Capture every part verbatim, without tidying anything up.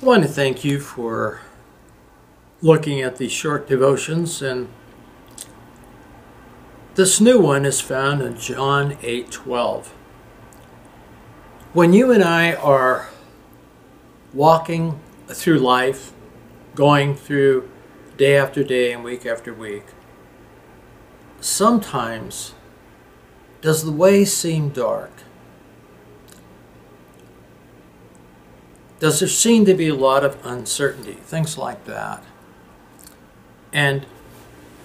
I want to thank you for looking at these short devotions, and this new one is found in John eight twelve. When you and I are walking through life, going through day after day and week after week, sometimes does the way seem dark? Does there seem to be a lot of uncertainty? Things like that. And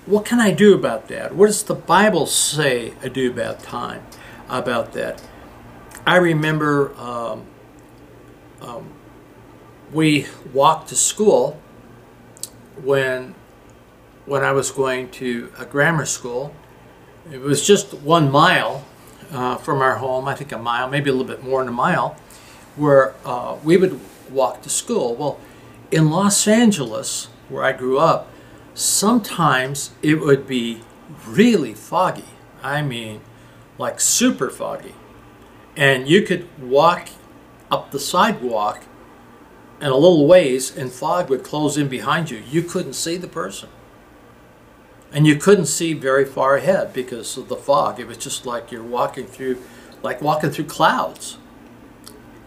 what can I do about that? What does the Bible say I do about time, about that? I remember um, um, we walked to school when, when I was going to a grammar school. It was just one mile uh, from our home, I think a mile, maybe a little bit more than a mile, where uh, we would walk to school. Well, in Los Angeles, where I grew up, sometimes it would be really foggy. I mean, like super foggy. And you could walk up the sidewalk and a little ways and fog would close in behind you. You couldn't see the person. And you couldn't see very far ahead because of the fog. It was just like you're walking through, like walking through clouds.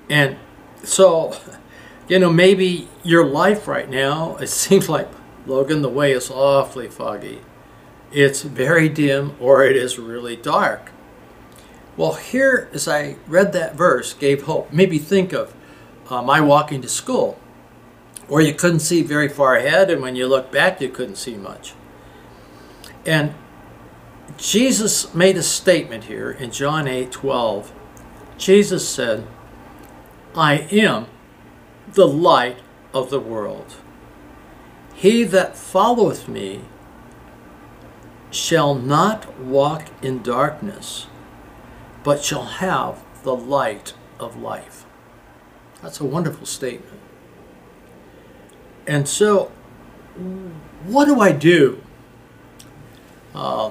And so, you know, maybe your life right now, it seems like, Logan, the way is awfully foggy. It's very dim, or it is really dark. Well, here, as I read that verse, gave hope. Maybe think of uh, my walking to school, where you couldn't see very far ahead, and when you look back, you couldn't see much. And Jesus made a statement here in John eight twelve. Jesus said, "I am the light of the world. He that followeth me shall not walk in darkness, but shall have the light of life." That's a wonderful statement. And so, what do I do uh,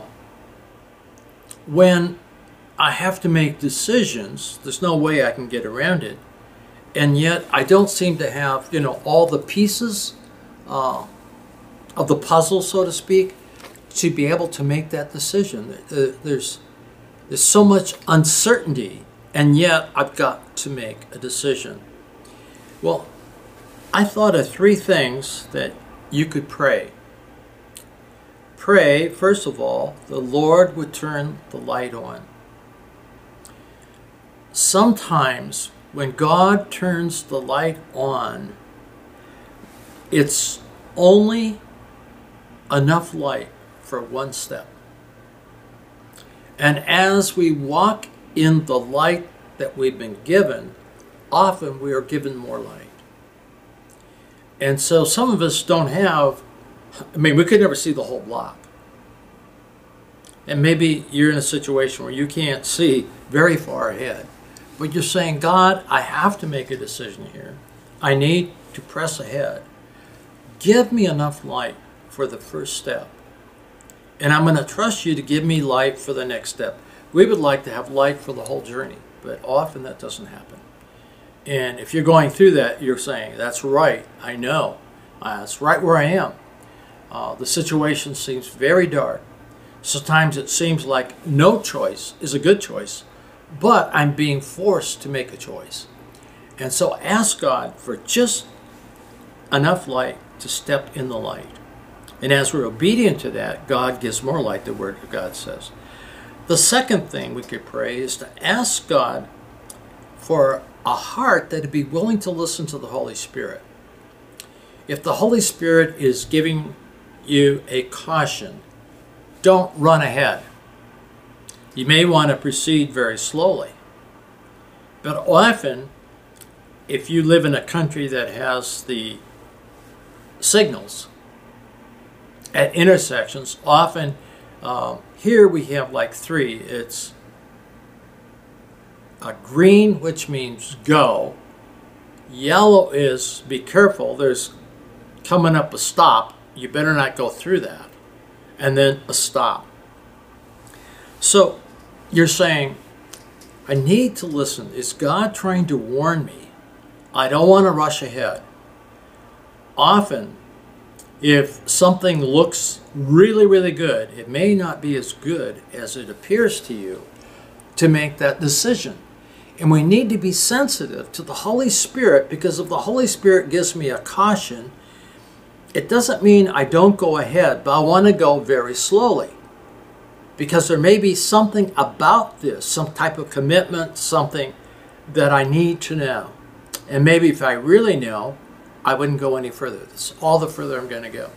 when I have to make decisions? There's no way I can get around it. And yet, I don't seem to have, you know, all the pieces uh, of the puzzle, so to speak, to be able to make that decision. There's, there's so much uncertainty, and yet I've got to make a decision. Well, I thought of three things that you could pray. Pray, first of all, the Lord would turn the light on. Sometimes, when God turns the light on, it's only enough light for one step. And as we walk in the light that we've been given, often we are given more light. And so some of us don't have, I mean, we could never see the whole block. And maybe you're in a situation where you can't see very far ahead. But you're saying, God, I have to make a decision here. I need to press ahead. Give me enough light for the first step. And I'm going to trust you to give me light for the next step. We would like to have light for the whole journey, but often that doesn't happen. And if you're going through that, you're saying, that's right, I know. Uh, that's right where I am. Uh, the situation seems very dark. Sometimes it seems like no choice is a good choice. But I'm being forced to make a choice. And so ask God for just enough light to step in the light. And as we're obedient to that, God gives more light, the Word of God says. The second thing we could pray is to ask God for a heart that would be willing to listen to the Holy Spirit. If the Holy Spirit is giving you a caution, don't run ahead. You may want to proceed very slowly. But often, if you live in a country that has the signals at intersections, often um, here we have like three. It's a green, which means go. Yellow is be careful. There's coming up a stop. You better not go through that. And then a stop. So, you're saying, I need to listen. Is God trying to warn me? I don't want to rush ahead. often if something looks really, really good, it may not be as good as it appears to you to make that decision. And we need to be sensitive to the Holy Spirit, because if the Holy Spirit gives me a caution, it doesn't mean I don't go ahead, but I want to go very slowly. Because there may be something about this, some type of commitment, something that I need to know. And maybe if I really know, I wouldn't go any further. That's all the further I'm going to go.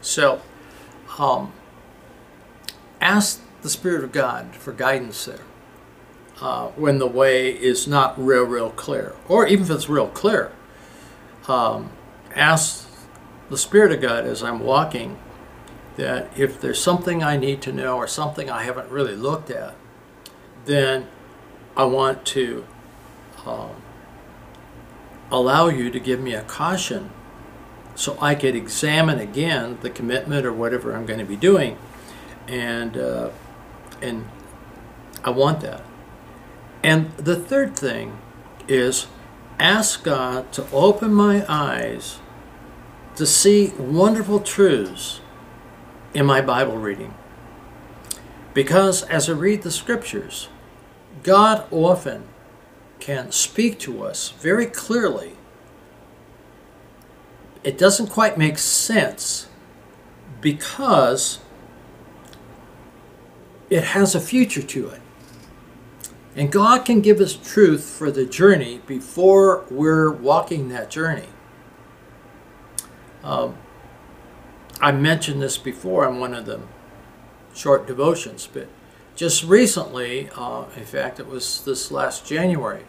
So, um, ask the Spirit of God for guidance there uh, when the way is not real, real clear. Or even if it's real clear, um, ask the Spirit of God as I'm walking that if there's something I need to know or something I haven't really looked at, then I want to um, allow you to give me a caution so I could examine again the commitment or whatever I'm going to be doing. And, uh, and I want that. And the third thing is ask God to open my eyes to see wonderful truths in my Bible reading. Because as I read the Scriptures, God often can speak to us very clearly. It doesn't quite make sense because it has a future to it. And God can give us truth for the journey before we're walking that journey. Um, I mentioned this before in one of the short devotions, but just recently, uh, in fact, it was this last January,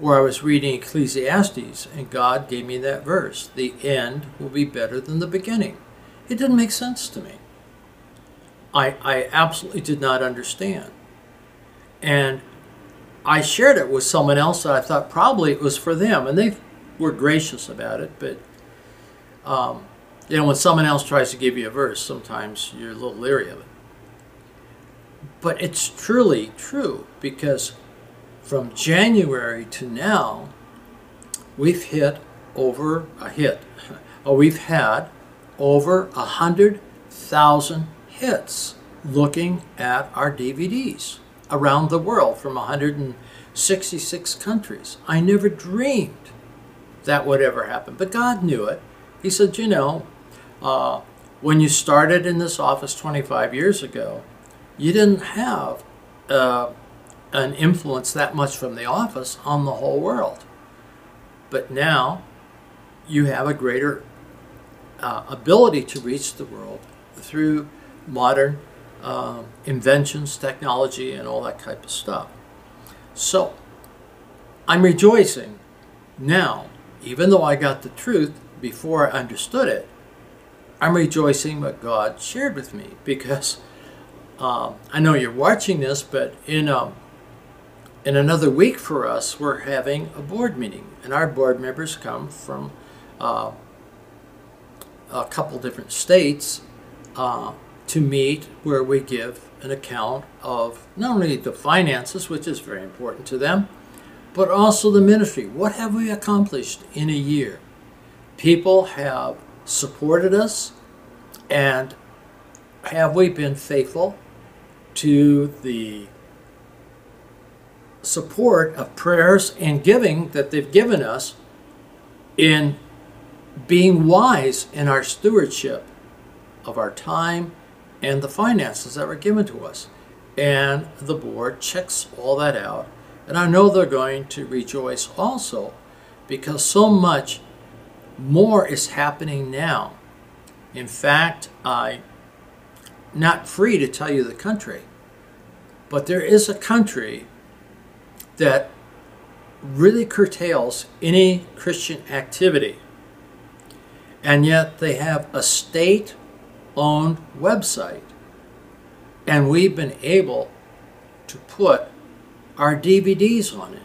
where I was reading Ecclesiastes, and God gave me that verse, "The end will be better than the beginning." It didn't make sense to me. I, I absolutely did not understand. And I shared it with someone else that I thought probably it was for them, and they were gracious about it, but um, you know, when someone else tries to give you a verse, sometimes you're a little leery of it. But it's truly true, because from January to now, we've hit over a hit. Or we've had over a hundred thousand hits looking at our D V Ds around the world from one hundred sixty-six countries. I never dreamed that would ever happen, but God knew it. He said, you know, Uh, when you started in this office twenty-five years ago, you didn't have uh, an influence that much from the office on the whole world. But now you have a greater uh, ability to reach the world through modern uh, inventions, technology, and all that type of stuff. So I'm rejoicing now, even though I got the truth before I understood it. I'm rejoicing what God shared with me, because um, I know you're watching this, but in, um, in another week for us, we're having a board meeting, and our board members come from uh, a couple different states uh, to meet, where we give an account of not only the finances, which is very important to them, but also the ministry. What have we accomplished in a year? People have supported us, and have we been faithful to the support of prayers and giving that they've given us in being wise in our stewardship of our time and the finances that were given to us? And the board checks all that out, and I know they're going to rejoice also, because so much more is happening now. In fact, I'm not free to tell you the country, but there is a country that really curtails any Christian activity, and yet they have a state-owned website, and we've been able to put our D V Ds on it.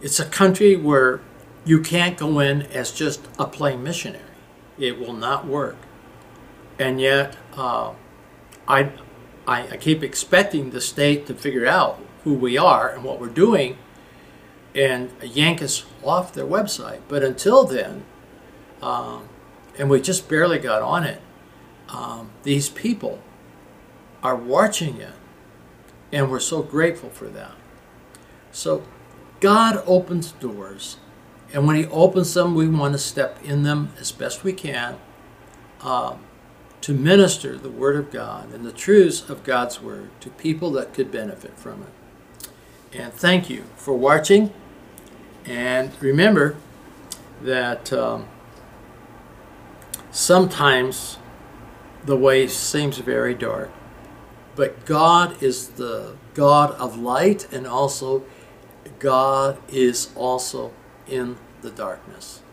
It's a country where you can't go in as just a plain missionary. It will not work. And yet, uh, I, I, I keep expecting the state to figure out who we are and what we're doing, and yank us off their website. But until then, um, and we just barely got on it, um, these people are watching it, and we're so grateful for that. So God opens doors, and when he opens them, we want to step in them as best we can um, to minister the Word of God and the truths of God's Word to people that could benefit from it. And thank you for watching. And remember that um, sometimes the way seems very dark, but God is the God of light, and also God is also in the darkness.